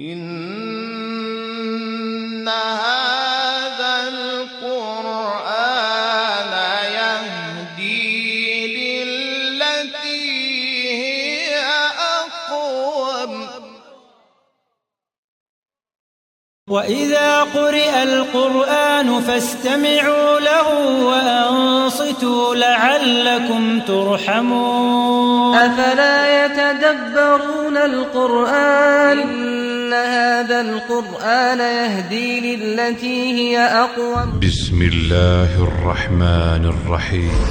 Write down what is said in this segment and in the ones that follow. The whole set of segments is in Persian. إنها وَإِذَا قُرِئَ الْقُرْآنُ فَاسْتَمِعُوا لَهُ وَأَنصِتُوا لَعَلَّكُمْ تُرْحَمُونَ أَفَلَا يَتَدَبَّرُونَ الْقُرْآنَ إِنَّ هَذَا الْقُرْآنَ يَهْدِي لِلَّتِي هِيَ أَقْوَمُ بسم الله الرحمن الرحیم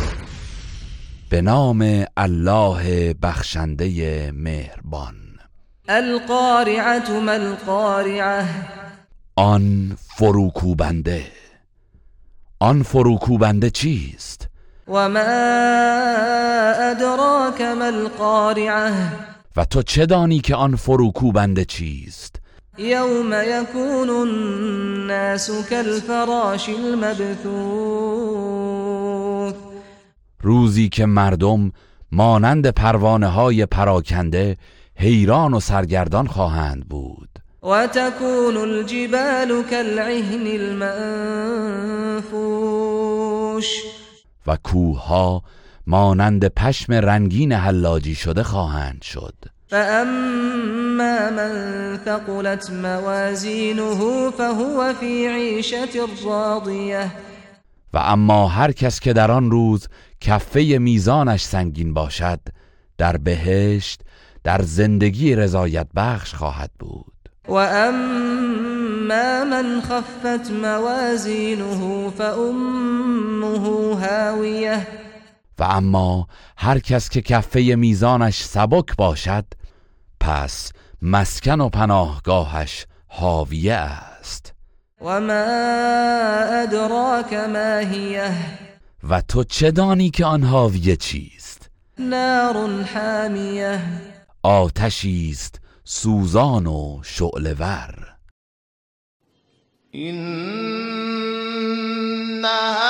به نام الله بخشنده مهربان القارعة ما القارعة آن فروکوبنده چیست؟ و ما ادراک ما القارعه و تو چه دانی که آن فروکوبنده چیست؟ یوم یکون الناس کالفراش المبثوث روزی که مردم مانند پروانه های پراکنده حیران و سرگردان خواهند بود و تكون الجبال كالعهن المنفوش و کوهها مانند پشم رنگین حلاجی شده خواهند شد فاما من ثقلت موازینه فهو في عيشة راضية و اما هر کس که در آن روز کفه میزانش سنگین باشد در بهشت در زندگی رضایت بخش خواهد بود و اما من خفت موازینه فأمه هاویه و اما هر کس که کفه میزانش سبک باشد پس مسکن و پناهگاهش هاویه است و ما ادراک ما هیه و تو چه دانی که آن هاویه چیست؟ نار حامیه آتشی است سوزان و شعله‌ور.